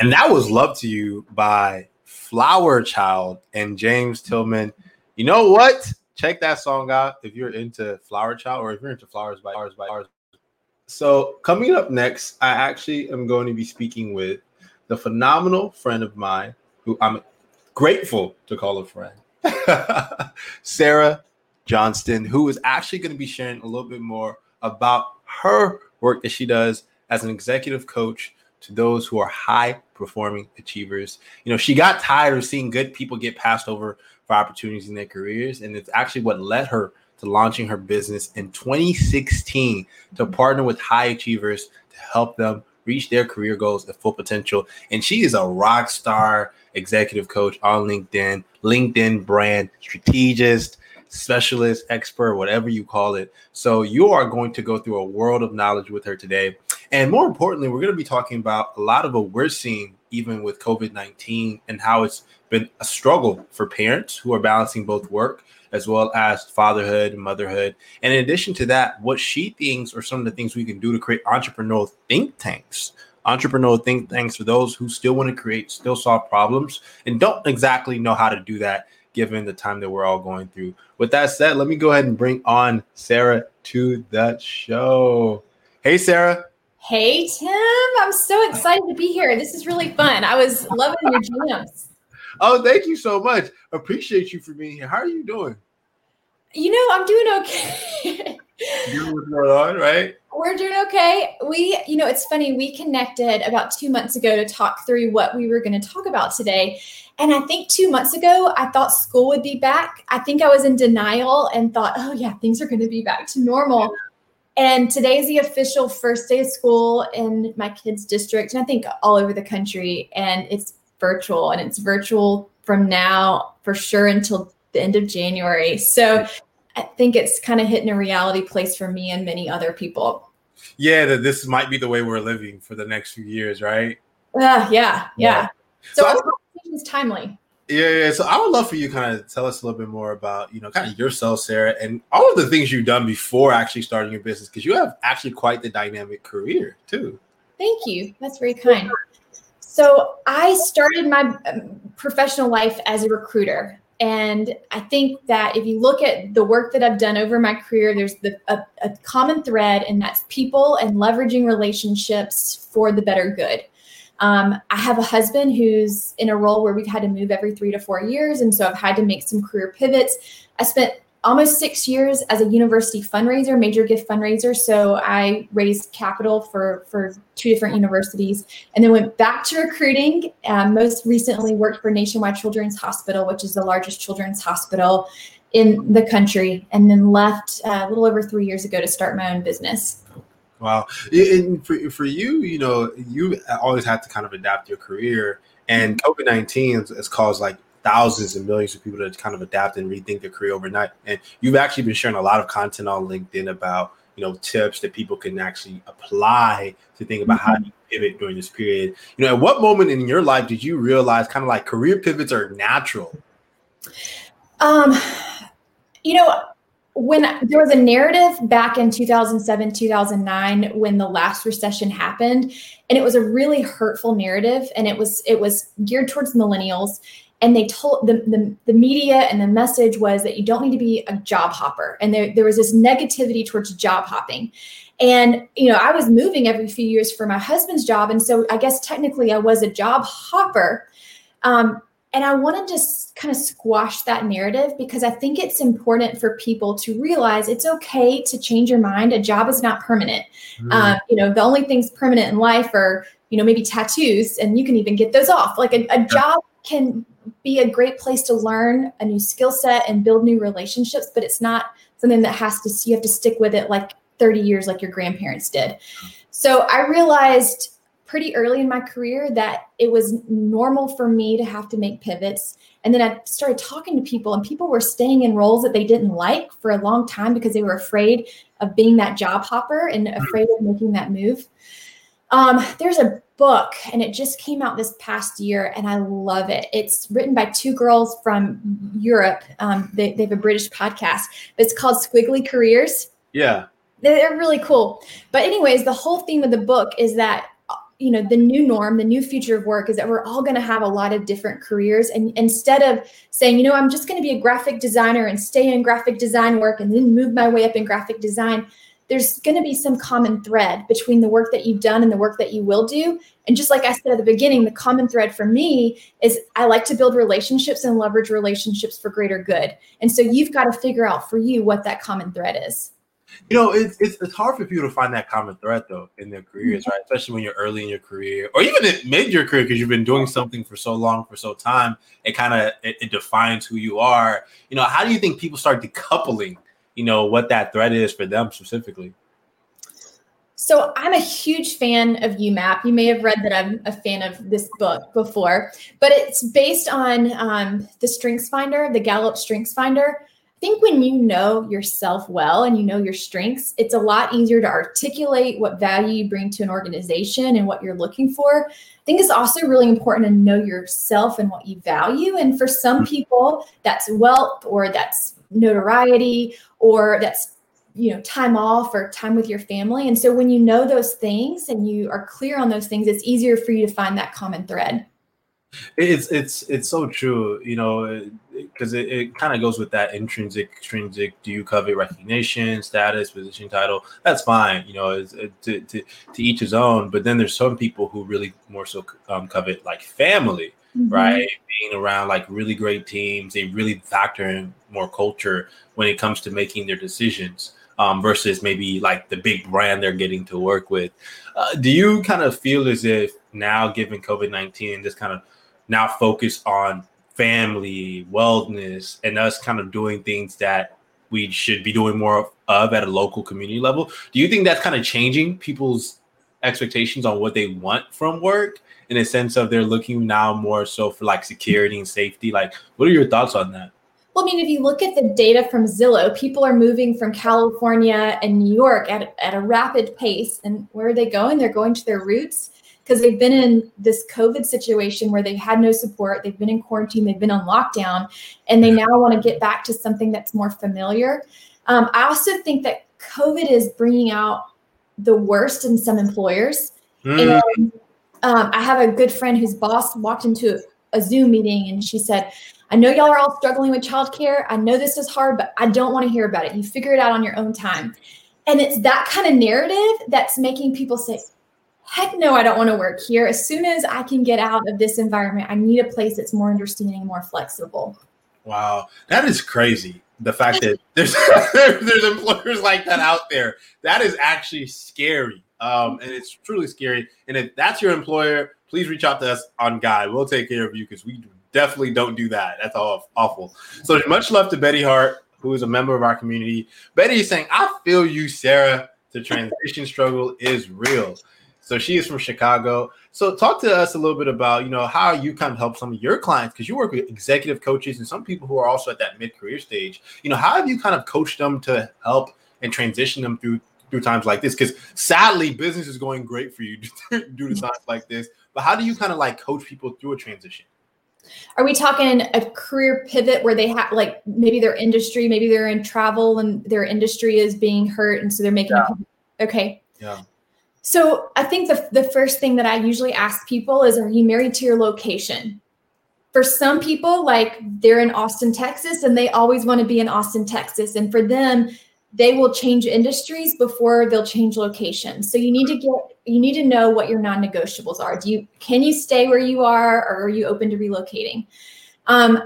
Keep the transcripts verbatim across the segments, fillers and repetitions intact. And that was Love to You by Flower Child and James Tillman. You know what? Check that song out if you're into Flower Child or if you're into Flowers by Flowers by Flowers. So coming up next, I actually am going to be speaking with the phenomenal friend of mine, who I'm grateful to call a friend, Sarah Johnston, who is actually going to be sharing a little bit more about her work that she does as an executive coach to those who are high-performing achievers. You know, she got tired of seeing good people get passed over for opportunities in their careers, and it's actually what led her to launching her business in twenty sixteen to partner with high achievers to help them reach their career goals and full potential. And she is a rock star executive coach on LinkedIn, LinkedIn brand strategist, specialist, expert, whatever you call it. So you are going to go through a world of knowledge with her today. And more importantly, we're going to be talking about a lot of what we're seeing even with COVID nineteen and how it's been a struggle for parents who are balancing both work as well as fatherhood and motherhood. And in addition to that, what she thinks are some of the things we can do to create entrepreneurial think tanks, entrepreneurial think tanks for those who still want to create, still solve problems, and don't exactly know how to do that given the time that we're all going through. With that said, let me go ahead and bring on Sarah to the show. Hey, Sarah. Hey, Tim. I'm so excited to be here. This is really fun. I was loving your jams. Oh, thank you so much. Appreciate you for being here. How are you doing? You know, I'm doing okay. You know what's going on, right? We're doing okay. We, you know, it's funny. We connected about two months ago to talk through what we were going to talk about today. And I think two months ago, I thought school would be back. I think I was in denial and thought, oh, yeah, things are going to be back to normal. And today is the official first day of school in my kids' district, and I think all over the country. And it's virtual, and it's virtual from now for sure until the end of January. So I think it's kind of hitting a reality place for me and many other people. Yeah, that this might be the way we're living for the next few years, right? Uh, yeah, yeah, yeah. So, so our conversation is timely. Yeah, yeah. So I would love for you to kind of tell us a little bit more about, you know, kind of yourself, Sarah, and all of the things you've done before actually starting your business, because you have actually quite the dynamic career too. Thank you. That's very kind. So I started my professional life as a recruiter. And I think that if you look at the work that I've done over my career, there's the, a, a common thread, and that's people and leveraging relationships for the better good. Um, I have a husband who's in a role where we've had to move every three to four years. And so I've had to make some career pivots. I spent almost six years as a university fundraiser, major gift fundraiser. So I raised capital for, for two different universities, and then went back to recruiting. Um, most recently worked for Nationwide Children's Hospital, which is the largest children's hospital in the country, and then left uh, a little over three years ago to start my own business. Wow. And for, for you, you know, you always have to kind of adapt your career, and COVID nineteen has caused like thousands and millions of people to kind of adapt and rethink their career overnight. And you've actually been sharing a lot of content on LinkedIn about, you know, tips that people can actually apply to think about mm-hmm. how you pivot during this period. You know, at what moment in your life did you realize kind of like career pivots are natural? Um, you know, when there was a narrative back in two thousand seven, two thousand nine, when the last recession happened, and it was a really hurtful narrative, and it was, it was geared towards millennials. And they told the, the the media, and the message was that you don't need to be a job hopper. And there, there was this negativity towards job hopping. And, you know, I was moving every few years for my husband's job. And so I guess technically I was a job hopper. Um, and I want to just kind of squash that narrative, because I think it's important for people to realize it's okay to change your mind. A job is not permanent. Mm. Um, you know, the only things permanent in life are, you know, maybe tattoos, and you can even get those off. Like a, a job can be a great place to learn a new skill set and build new relationships, but it's not something that has to, you have to stick with it like thirty years, like your grandparents did. So I realized pretty early in my career that it was normal for me to have to make pivots. And then I started talking to people, and people were staying in roles that they didn't like for a long time because they were afraid of being that job hopper and afraid of making that move. Um, there's a book, and it just came out this past year, and I love it. It's written by two girls from Europe. Um, they, they have a British podcast. It's called Squiggly Careers. Yeah. They're really cool. But anyways, the whole theme of the book is that, you know, the new norm, the new future of work is that we're all going to have a lot of different careers. And instead of saying, you know, I'm just going to be a graphic designer and stay in graphic design work and then move my way up in graphic design, there's going to be some common thread between the work that you've done and the work that you will do. And just like I said at the beginning, the common thread for me is I like to build relationships and leverage relationships for greater good. And so you've got to figure out for you what that common thread is. You know, it's, it's it's hard for people to find that common thread, though, in their careers, right? Especially when you're early in your career or even in mid-year career, because you've been doing something for so long, for so time, it kind of it, it defines who you are. You know, how do you think people start decoupling, you know, what that thread is for them specifically? So I'm a huge fan of U MAP. You may have read that I'm a fan of this book before, but it's based on um, the Strengths Finder, the Gallup Strengths Finder. I think when you know yourself well and you know your strengths, it's a lot easier to articulate what value you bring to an organization and what you're looking for. I think it's also really important to know yourself and what you value. And for some people, that's wealth, or that's notoriety, or that's, you know, time off or time with your family. And so when you know those things and you are clear on those things, it's easier for you to find that common thread. It's it's it's so true, you know, because it, it kind of goes with that intrinsic, extrinsic. Do you covet recognition, status, position, title? That's fine, you know, it's, it, to, to to each his own. But then there's some people who really more so um, covet like family, mm-hmm. right? Being around like really great teams, they really factor in more culture when it comes to making their decisions. Um, versus maybe like the big brand they're getting to work with. Uh, do you kind of feel as if now, given COVID nineteen, this kind of now focus on family, wellness, and us kind of doing things that we should be doing more of at a local community level? Do you think that's kind of changing people's expectations on what they want from work, in a sense of they're looking now more so for like security and safety? Like, what are your thoughts on that? I mean, if you look at the data from Zillow, people are moving from California and New York at, at a rapid pace. And where are they going? They're going to their roots because they've been in this COVID situation where they've had no support. They've been in quarantine. They've been on lockdown. And they now want to get back to something that's more familiar. Um, I also think that COVID is bringing out the worst in some employers. Mm. And um, I have a good friend whose boss walked into a Zoom meeting and she said, I know y'all are all struggling with childcare. I know this is hard, but I don't want to hear about it. You figure it out on your own time. And it's that kind of narrative that's making people say, heck no, I don't want to work here. As soon as I can get out of this environment, I need a place that's more understanding, more flexible. Wow. That is crazy. The fact that there's there's employers like that out there. That is actually scary. Um, and it's truly scary. And if that's your employer, please reach out to us on Guide. We'll take care of you because we do definitely don't do that. That's awful. So much love to Betty Hart, who is a member of our community. Betty is saying, I feel you, Sarah. The transition struggle is real. So she is from Chicago. So talk to us a little bit about, you know, how you kind of help some of your clients, because you work with executive coaches and some people who are also at that mid-career stage. You know, how have you kind of coached them to help and transition them through through times like this? Because sadly, business is going great for you due to times like this. But how do you kind of like coach people through a transition? Are we talking a career pivot where they have like maybe their industry, maybe they're in travel and their industry is being hurt and so they're making yeah. a pivot? Okay. Yeah. So I think the, the first thing that I usually ask people is, are you married to your location? For some people, like they're in Austin, Texas, and they always want to be in Austin, Texas. And for them, they will change industries before they'll change locations. So you need to get, you need to know what your non-negotiables are. Do you, can you stay where you are, or are you open to relocating? Um,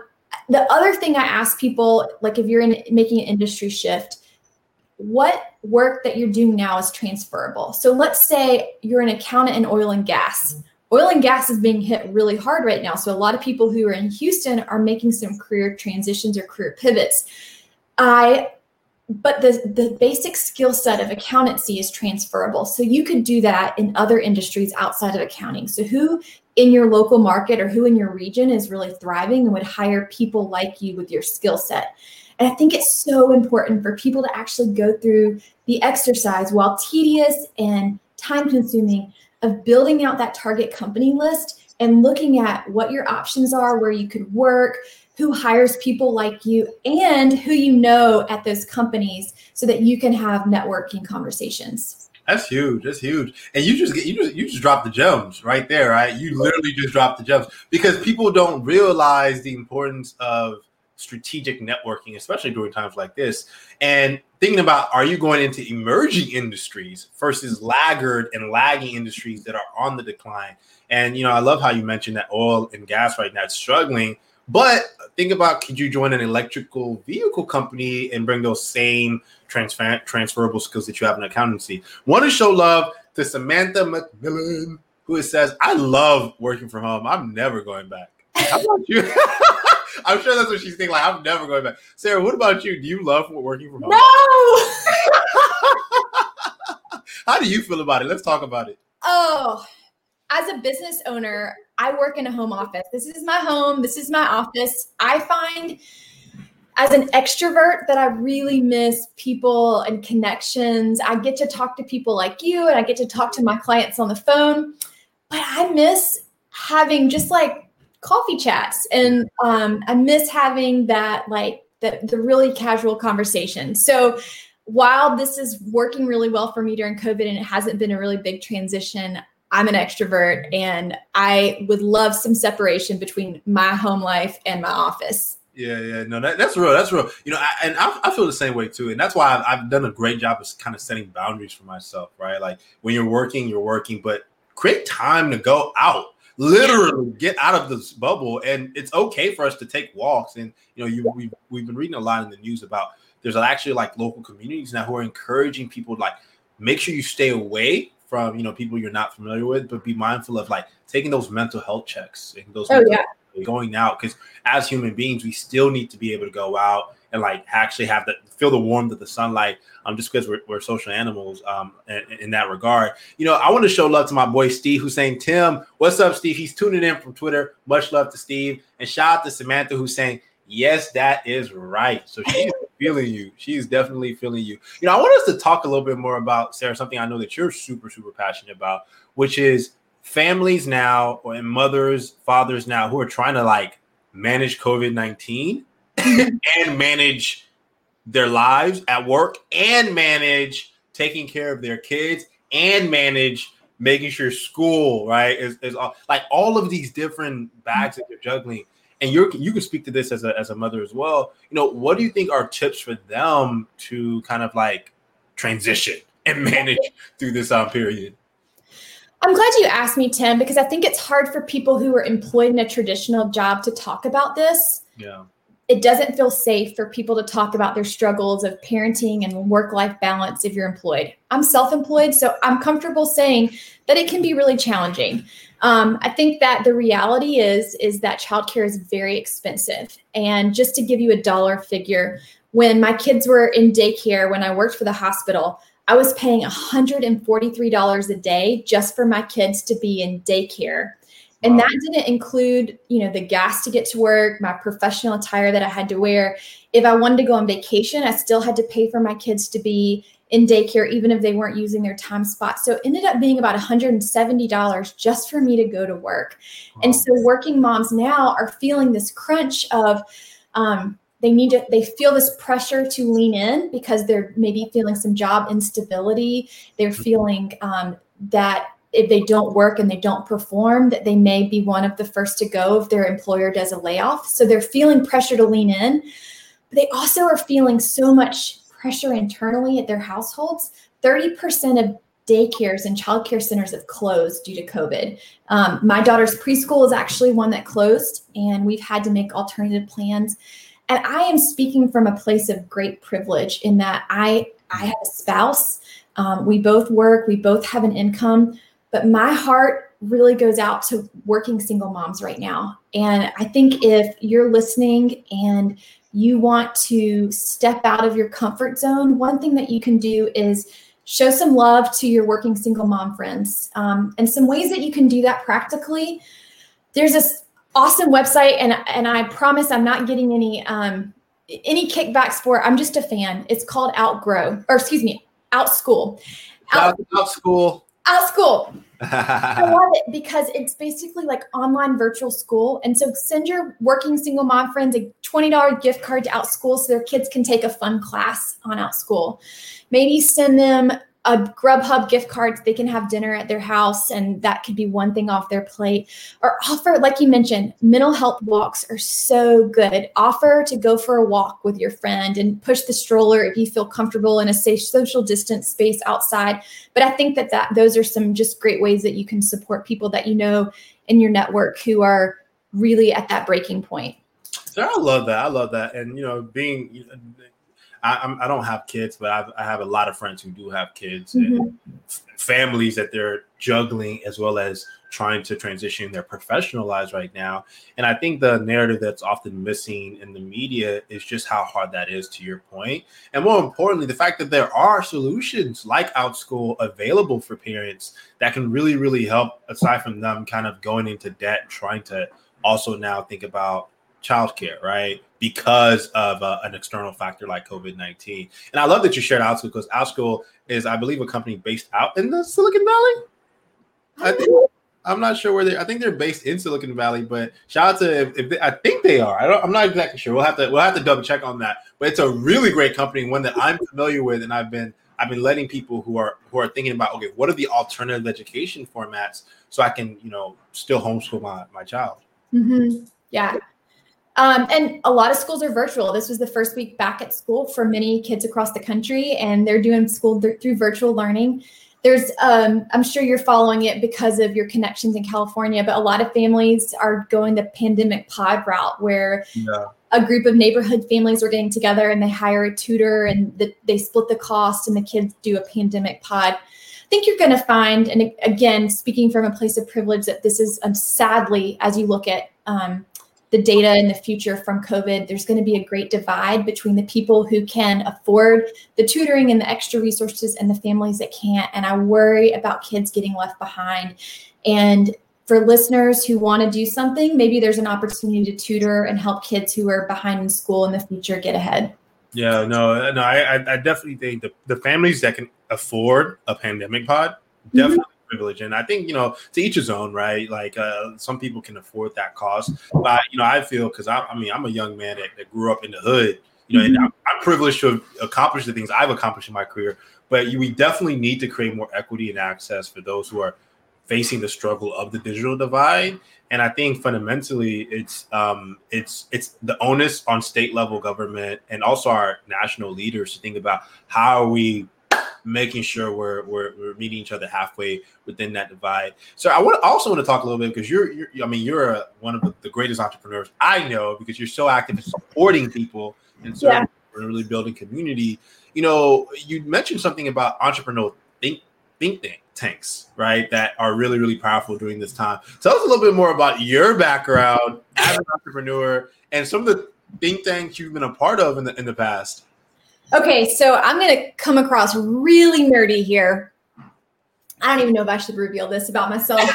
the other thing I ask people, like if you're in making an industry shift, what work that you're doing now is transferable. So let's say you're an accountant in oil and gas. Oil and gas is being hit really hard right now. So a lot of people who are in Houston are making some career transitions or career pivots. I But the, the basic skill set of accountancy is transferable. So you could do that in other industries outside of accounting. So who in your local market or who in your region is really thriving and would hire people like you with your skill set? And I think it's so important for people to actually go through the exercise, while tedious and time consuming, of building out that target company list and looking at what your options are, where you could work, who hires people like you, and who you know at those companies so that you can have networking conversations. That's huge. That's huge. And you just get, you just, you just dropped the gems right there, right? You literally just dropped the gems because people don't realize the importance of strategic networking, especially during times like this. And thinking about, are you going into emerging industries versus laggard and lagging industries that are on the decline? And, you know, I love how you mentioned that oil and gas right now is struggling, but think about, could you join an electrical vehicle company and bring those same transfer- transferable skills that you have in accountancy? Want to show love to Samantha McMillan, who says, I love working from home. I'm never going back. How about you? I'm sure that's what she's thinking. Like, I'm never going back. Sarah, what about you? Do you love working from home? No. How do you feel about it? Let's talk about it. Oh, as a business owner, I work in a home office. This is my home. This is my office. I find as an extrovert that I really miss people and connections. I get to talk to people like you, and I get to talk to my clients on the phone. But I miss having just like coffee chats. And um, I miss having that, like the, the really casual conversation. So while this is working really well for me during COVID and it hasn't been a really big transition, I'm an extrovert and I would love some separation between my home life and my office. Yeah, yeah, no, that, that's real. That's real. You know, I, and I, I feel the same way too. And that's why I've, I've done a great job of kind of setting boundaries for myself, right? Like when you're working, you're working, but create time to go out. Literally get out of this bubble, and it's okay for us to take walks. And you know, you we've, we've been reading a lot in the news about there's actually like local communities now who are encouraging people to, like, make sure you stay away from, you know, people you're not familiar with, but be mindful of like taking those mental health checks and those oh, yeah. going out, because as human beings, we still need to be able to go out and like actually have that, feel the warmth of the sunlight. Um, just because we're, we're social animals, um, in, in that regard. You know, I want to show love to my boy Steve, Hussein Tim. What's up, Steve? He's tuning in from Twitter. Much love to Steve, and shout out to Samantha, who's saying, "Yes, that is right." So she's feeling you. She's definitely feeling you. You know, I want us to talk a little bit more about, Sarah, something I know that you're super, super passionate about, which is families now, or and mothers, fathers now, who are trying to like manage COVID nineteen. And manage their lives at work, and manage taking care of their kids, and manage making sure school, right, is, is all, like all of these different bags that you're juggling. And you're, you can speak to this as a, as a mother as well. You know, what do you think are tips for them to kind of like transition and manage through this um, period? I'm glad you asked me, Tim, because I think it's hard for people who are employed in a traditional job to talk about this. Yeah. It doesn't feel safe for people to talk about their struggles of parenting and work-life balance if you're employed. I'm self-employed, so I'm comfortable saying that it can be really challenging. Um, I think that the reality is, is that childcare is very expensive. And just to give you a dollar figure, when my kids were in daycare, when I worked for the hospital, I was paying one hundred forty-three dollars a day just for my kids to be in daycare. And that didn't include, you know, the gas to get to work, my professional attire that I had to wear. If I wanted to go on vacation, I still had to pay for my kids to be in daycare, even if they weren't using their time spot. So it ended up being about one hundred seventy dollars just for me to go to work. Wow. And so working moms now are feeling this crunch of um, they need to, they feel this pressure to lean in because they're maybe feeling some job instability. They're feeling um, that if they don't work and they don't perform, that they may be one of the first to go if their employer does a layoff. So they're feeling pressure to lean in, but they also are feeling so much pressure internally at their households. thirty percent of daycares and childcare centers have closed due to COVID. Um, my daughter's preschool is actually one that closed, and we've had to make alternative plans. And I am speaking from a place of great privilege in that I, I have a spouse. Um, we both work, we both have an income. But my heart really goes out to working single moms right now. And I think if you're listening and you want to step out of your comfort zone, one thing that you can do is show some love to your working single mom friends. Um, and some ways that you can do that practically. There's this awesome website, and, and I promise I'm not getting any um, any kickbacks for it. I'm just a fan. It's called Outgrow, or excuse me, OutSchool. Out- OutSchool. OutSchool. I love it because it's basically like online virtual school. And so send your working single mom friends a twenty dollars gift card to OutSchool so their kids can take a fun class on OutSchool. Maybe send them a Grubhub gift card so they can have dinner at their house, and that could be one thing off their plate. Or offer, like you mentioned, mental health walks are so good. Offer to go for a walk with your friend and push the stroller if you feel comfortable in a safe social distance space outside. But I think that, that those are some just great ways that you can support people that you know in your network who are really at that breaking point. Sarah, I love that. I love that. And, you know, being... I, I don't have kids, but I've, I have a lot of friends who do have kids mm-hmm. and f- families that they're juggling as well as trying to transition their professional lives right now. And I think the narrative that's often missing in the media is just how hard that is, to your point. And more importantly, the fact that there are solutions like OutSchool available for parents that can really, really help, aside from them kind of going into debt, trying to also now think about childcare, right? Because of uh, an external factor like COVID nineteen. And I love that you shared OutSchool, because OutSchool is, I believe, a company based out in the Silicon Valley. I think, I'm not sure where they. I think they're based in Silicon Valley, but shout out to if, if they, I think they are. I don't. I'm not exactly sure. We'll have to. We'll have to double check on that. But it's a really great company, one that I'm familiar with, and I've been. I've been letting people who are who are thinking about, okay, what are the alternative education formats so I can, you know, still homeschool my my child. Mm-hmm. Yeah. Um, and a lot of schools are virtual. This was the first week back at school for many kids across the country, and they're doing school th- through virtual learning. There's, um, I'm sure you're following it because of your connections in California, but a lot of families are going the pandemic pod route where yeah. a group of neighborhood families are getting together and they hire a tutor and the, they split the cost and the kids do a pandemic pod. I think you're going to find, and again, speaking from a place of privilege, that this is um, sadly, as you look at um, the data in the future from COVID, there's going to be a great divide between the people who can afford the tutoring and the extra resources and the families that can't. And I worry about kids getting left behind. And for listeners who want to do something, maybe there's an opportunity to tutor and help kids who are behind in school in the future get ahead. Yeah, no, no, I, I definitely think the, the families that can afford a pandemic pod, definitely. Mm-hmm. Privilege. And I think, you know, to each his own, right? Like uh, some people can afford that cost. But, you know, I feel because I, I mean, I'm a young man that, that grew up in the hood, you know, mm-hmm. and I'm, I'm privileged to accomplish the things I've accomplished in my career. But you, we definitely need to create more equity and access for those who are facing the struggle of the digital divide. And I think fundamentally, it's um, it's it's the onus on state level government and also our national leaders to think about how are we making sure we're, we're we're meeting each other halfway within that divide. So I want also want to talk a little bit because you're, you're I mean you're a, one of the greatest entrepreneurs I know because you're so active in supporting people and so yeah. really building community. You know, you mentioned something about entrepreneurial think think tanks, right? That are really really powerful during this time. Tell us a little bit more about your background as an entrepreneur and some of the think tanks you've been a part of in the in the past. Okay, so I'm going to come across really nerdy here. I don't even know if I should reveal this about myself.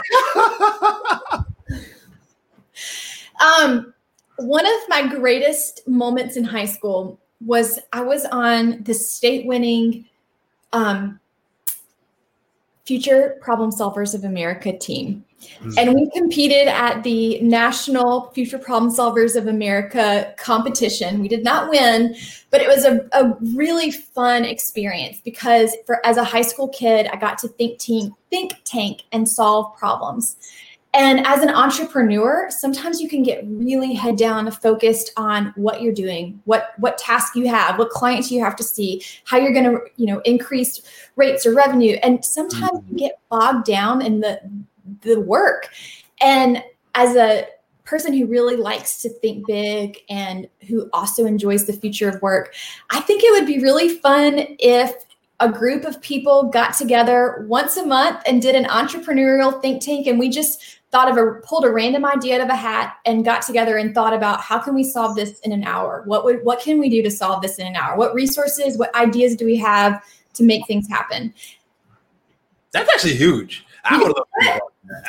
um, one of my greatest moments in high school was I was on the state-winning um, Future Problem Solvers of America team. And we competed at the National Future Problem Solvers of America competition. We did not win, but it was a, a really fun experience because for as a high school kid, I got to think, team, think tank and solve problems. And as an entrepreneur, sometimes you can get really head down focused on what you're doing, what what task you have, what clients you have to see, how you're going to you know increase rates or revenue. And sometimes you get bogged down in the the work. And as a person who really likes to think big and who also enjoys the future of work, I think it would be really fun if a group of people got together once a month and did an entrepreneurial think tank. And we just thought of a, pulled a random idea out of a hat and got together and thought about how can we solve this in an hour? What would, what can we do to solve this in an hour? What resources, what ideas do we have to make things happen? That's actually huge. I would love to do that.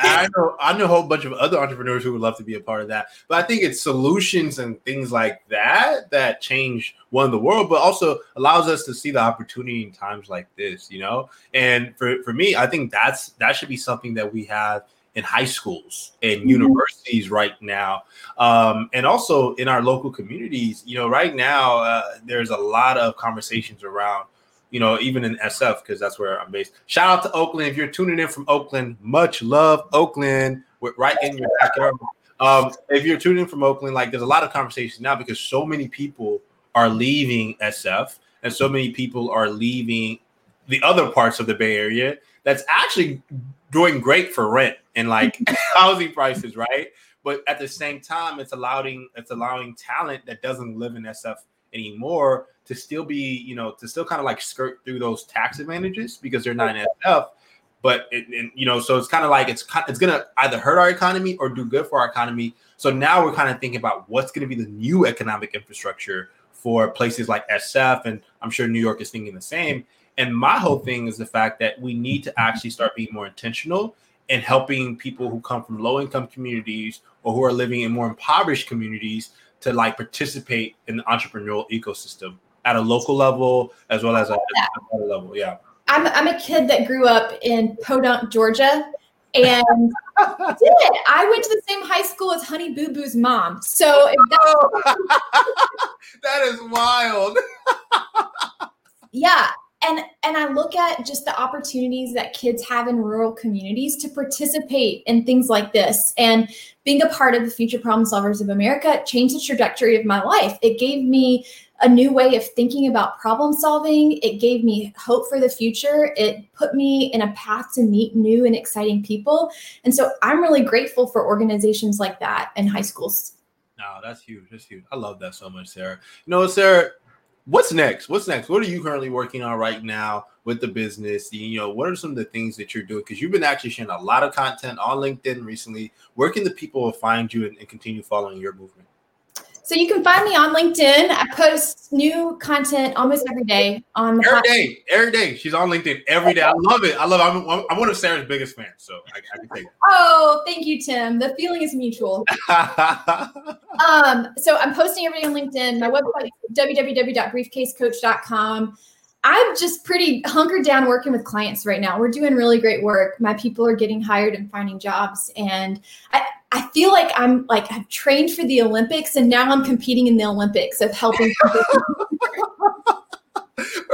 I know I know a whole bunch of other entrepreneurs who would love to be a part of that. But I think it's solutions and things like that that change one the world, but also allows us to see the opportunity in times like this, you know? And for, for me, I think that's that should be something that we have in high schools and mm-hmm. universities right now. Um, and also in our local communities, you know, right now, uh, there's a lot of conversations around, you know, even in S F, because that's where I'm based. Shout out to Oakland. If you're tuning in from Oakland, much love, Oakland. We're right in your backyard. Um, if you're tuning in from Oakland, like there's a lot of conversations now because so many people are leaving S F and so many people are leaving the other parts of the Bay Area that's actually doing great for rent and like housing prices, right? But at the same time, it's allowing it's allowing talent that doesn't live in S F anymore to still be, you know, to still kind of like skirt through those tax advantages because they're not in S F. But it, and, you know, so it's kind of like it's it's gonna either hurt our economy or do good for our economy. So now we're kind of thinking about what's going to be the new economic infrastructure for places like S F, and I'm sure New York is thinking the same. And my whole thing is the fact that we need to actually start being more intentional in helping people who come from low-income communities or who are living in more impoverished communities to like participate in the entrepreneurial ecosystem at a local level as well as a federal level. Yeah, I'm I'm a kid that grew up in Podunk, Georgia, and I did it. I went to the same high school as Honey Boo Boo's mom. So if that's- that is wild. Yeah. And and I look at just the opportunities that kids have in rural communities to participate in things like this. And being a part of the Future Problem Solvers of America changed the trajectory of my life. It gave me a new way of thinking about problem solving. It gave me hope for the future. It put me in a path to meet new and exciting people. And so I'm really grateful for organizations like that in high schools. No, that's huge. That's huge. I love that so much, Sarah. You know, Sarah, What's next? What's next? What are you currently working on right now with the business? You know, what are some of the things that you're doing? Because you've been actually sharing a lot of content on LinkedIn recently. Where can the people find you and, and continue following your movement? So you can find me on LinkedIn. I post new content almost every day on the every podcast. day, every day. She's on LinkedIn every day. I love it. I love it. I'm, I'm one of Sarah's biggest fans, so I, I can take it. Oh, thank you, Tim. The feeling is mutual. Um, so I'm posting every day on LinkedIn. My website is w w w dot briefcase coach dot com. I'm just pretty hunkered down working with clients right now. We're doing really great work. My people are getting hired and finding jobs. And I, I feel like I'm like I've trained for the Olympics and now I'm competing in the Olympics of helping people.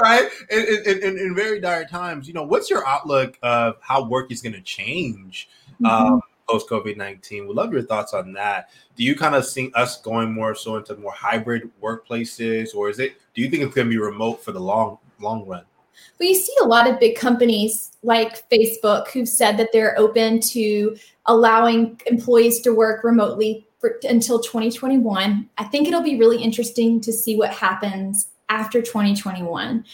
Right. In, in, in very dire times, you know, what's your outlook of how work is going to change? Mm-hmm. Um, post COVID nineteen. We'd love your thoughts on that. Do you kind of see us going more so into more hybrid workplaces, or is it, do you think it's going to be remote for the long, long run? Well, you see a lot of big companies like Facebook who've said that they're open to allowing employees to work remotely for, until twenty twenty-one. I think it'll be really interesting to see what happens after twenty twenty-one.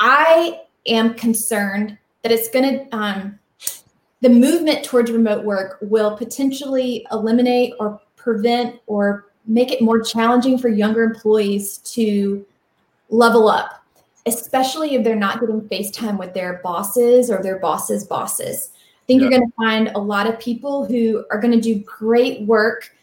I am concerned that it's going to, um, the movement towards remote work will potentially eliminate or prevent or make it more challenging for younger employees to level up, especially if they're not getting FaceTime with their bosses or their bosses' bosses. I think yeah. You're going to find a lot of people who are going to do great work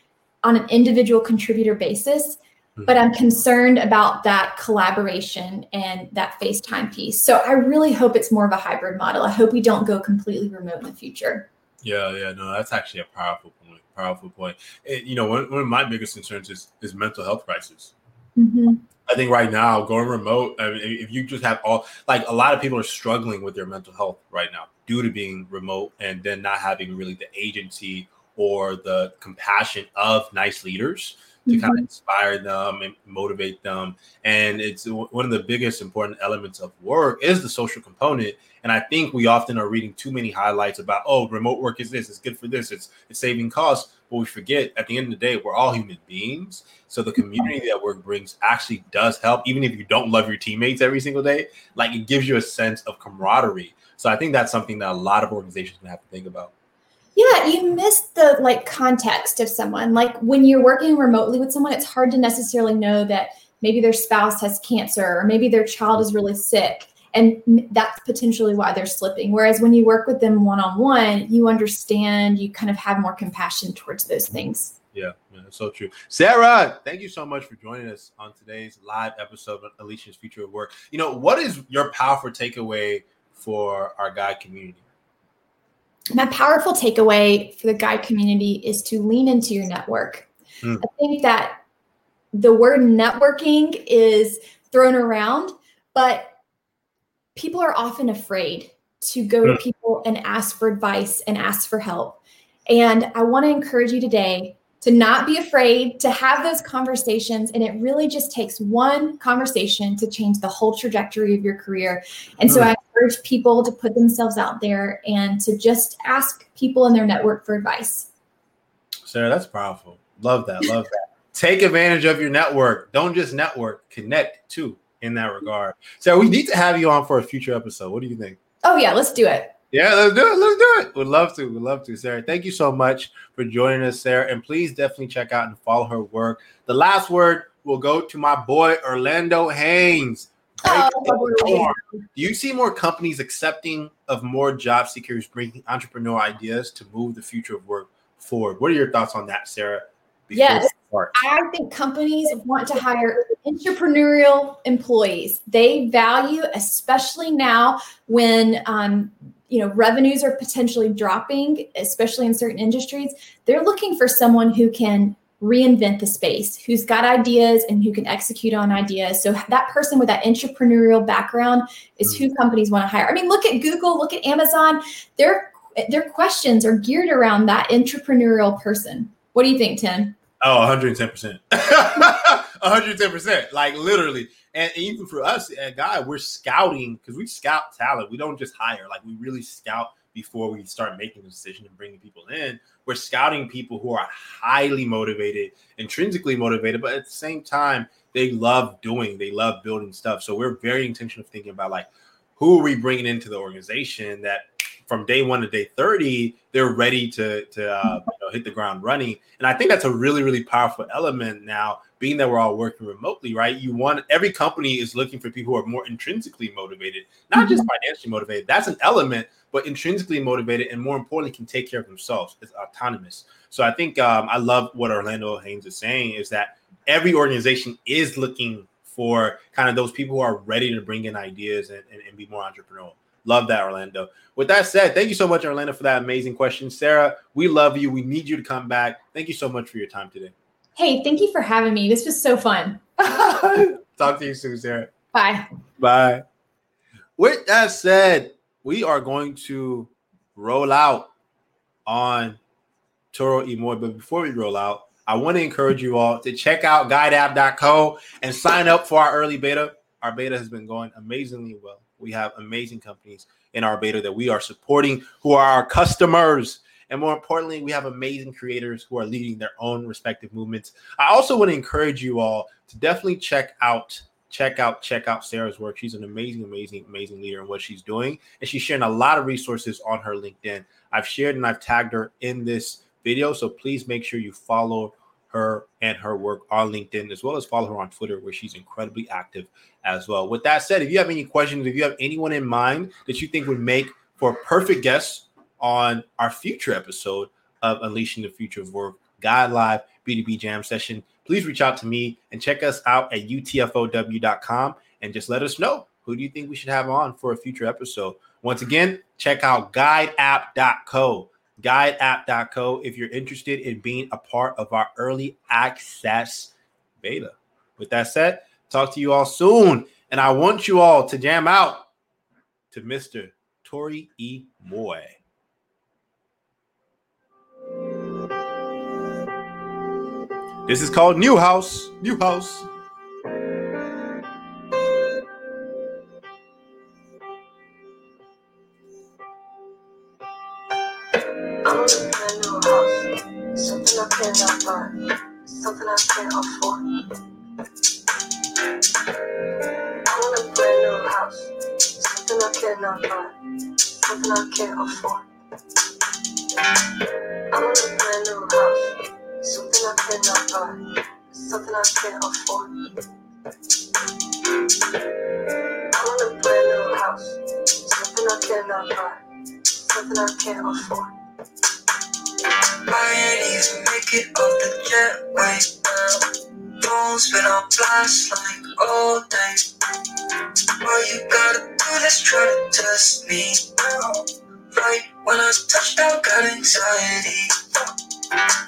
on an individual contributor basis, mm-hmm. but I'm concerned about that collaboration and that FaceTime piece. So I really hope it's more of a hybrid model. I hope we don't go completely remote in the future. Yeah, yeah, no, that's actually a powerful point, powerful point. It, you know, one, one of my biggest concerns is, is mental health crisis. Mm-hmm. I think right now going remote, I mean, if you just have all, like a lot of people are struggling with their mental health right now due to being remote and then not having really the agency or the compassion of nice leaders to mm-hmm. kind of inspire them and motivate them. And it's one of the biggest important elements of work is the social component. And I think we often are reading too many highlights about, oh, remote work is this, it's good for this, it's it's saving costs. But we forget at the end of the day, we're all human beings. So the community that work brings actually does help. Even if you don't love your teammates every single day, like it gives you a sense of camaraderie. So I think that's something that a lot of organizations can have to think about. Yeah, you miss the like context of someone. Like when you're working remotely with someone, it's hard to necessarily know that maybe their spouse has cancer or maybe their child is really sick. And that's potentially why they're slipping. Whereas when you work with them one-on-one, you understand, you kind of have more compassion towards those things. Yeah, man, that's so true. Sarah, thank you so much for joining us on today's live episode of Alicia's Future of Work. You know, what is your powerful takeaway for our Guide community? My powerful takeaway for the Guide community is to lean into your network. Mm. I think that the word networking is thrown around, but people are often afraid to go mm. to people and ask for advice and ask for help. And I want to encourage you today to not be afraid to have those conversations. And it really just takes one conversation to change the whole trajectory of your career. And so I urge people to put themselves out there and to just ask people in their network for advice. Sarah, that's powerful. Love that. Love that. Take advantage of your network. Don't just network, connect too in that regard. Sarah, we need to have you on for a future episode. What do you think? Oh yeah, let's do it. Yeah, let's do it. Let's do it. We'd love to. We'd love to, Sarah. Thank you so much for joining us, Sarah. And please definitely check out and follow her work. The last word will go to my boy, Orlando Haynes. Oh, do you see more companies accepting of more job seekers bringing entrepreneur ideas to move the future of work forward? What are your thoughts on that, Sarah? Before yes. I think companies want to hire entrepreneurial employees. They value, especially now when um, you know, revenues are potentially dropping, especially in certain industries, they're looking for someone who can reinvent the space, who's got ideas and who can execute on ideas. So that person with that entrepreneurial background is mm-hmm. who companies want to hire. I mean, look at Google, look at Amazon. Their, their questions are geared around that entrepreneurial person. What do you think, Tim? Oh, one hundred ten percent. one hundred ten percent. Like, literally. And even for us at Guide, we're scouting because we scout talent. We don't just hire. Like, we really scout before we start making the decision and bringing people in. We're scouting people who are highly motivated, intrinsically motivated, but at the same time, they love doing, they love building stuff. So we're very intentional of thinking about, like, who are we bringing into the organization that from day one to day thirty, they're ready to, to uh, you know, hit the ground running. And I think that's a really, really powerful element now, being that we're all working remotely, right? You want, every company is looking for people who are more intrinsically motivated, not just financially motivated. That's an element, but intrinsically motivated and, more importantly, can take care of themselves. It's autonomous. So I think um, I love what Orlando Haynes is saying, is that every organization is looking for kind of those people who are ready to bring in ideas and, and, and be more entrepreneurial. Love that, Orlando. With that said, thank you so much, Orlando, for that amazing question. Sarah, we love you. We need you to come back. Thank you so much for your time today. Hey, thank you for having me. This was so fun. Talk to you soon, Sarah. Bye. Bye. With that said, we are going to roll out on Toro Emory. But before we roll out, I want to encourage you all to check out guide app dot co and sign up for our early beta. Our beta has been going amazingly well. We have amazing companies in our beta that we are supporting who are our customers. And more importantly, we have amazing creators who are leading their own respective movements. I also want to encourage you all to definitely check out, check out, check out Sarah's work. She's an amazing, amazing, amazing leader in what she's doing. And she's sharing a lot of resources on her LinkedIn. I've shared and I've tagged her in this video. So please make sure you follow her and her work on LinkedIn, as well as follow her on Twitter, where she's incredibly active as well. With that said, if you have any questions, if you have anyone in mind that you think would make for a perfect guest on our future episode of Unleashing the Future of Work, Guide Live B two B Jam Session, please reach out to me and check us out at U T F O W dot com and just let us know, who do you think we should have on for a future episode? Once again, check out guide app dot co. guide app dot co if you're interested in being a part of our early access beta. With that said, talk to you all soon. And I want you all to jam out to Mister Toro Emory. This is called New House. New House. Something I couldn't have done, something I couldn't afford. I want a brand new house, something I couldn't have done, something I can't afford. I want a brand new house, something I couldn't have done, something I can't afford. I want a brand new house. nothing I cannot buy, nothing I can't afford. My eighties make it off the jetways now. Phone's been on blast like all day. All you gotta do is try to test me now. Right when I touched out, got anxiety.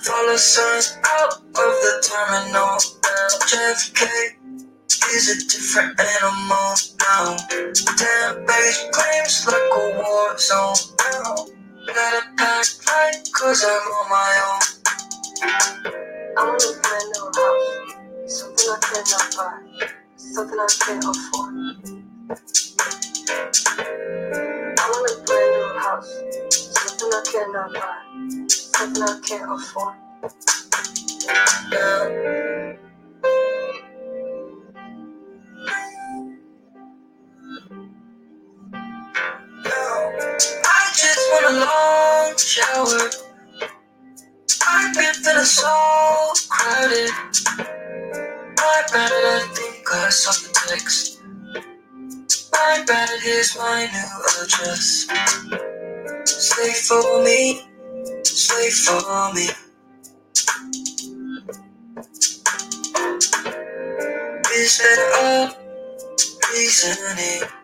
Follow signs out of the terminal now. J F K is a different animal now. Damn, baby claims like a war zone now. Gotta pack light cause I'm on my own. I want a brand new house, something I cannot buy, something I can't afford. I want a brand new house, something I cannot buy, something I can't afford. Yeah. A long shower. I've been feeling so crowded. My bad, I think I saw the text. My bad, here's my new address. Stay for me, stay for me. Is that a reasoning?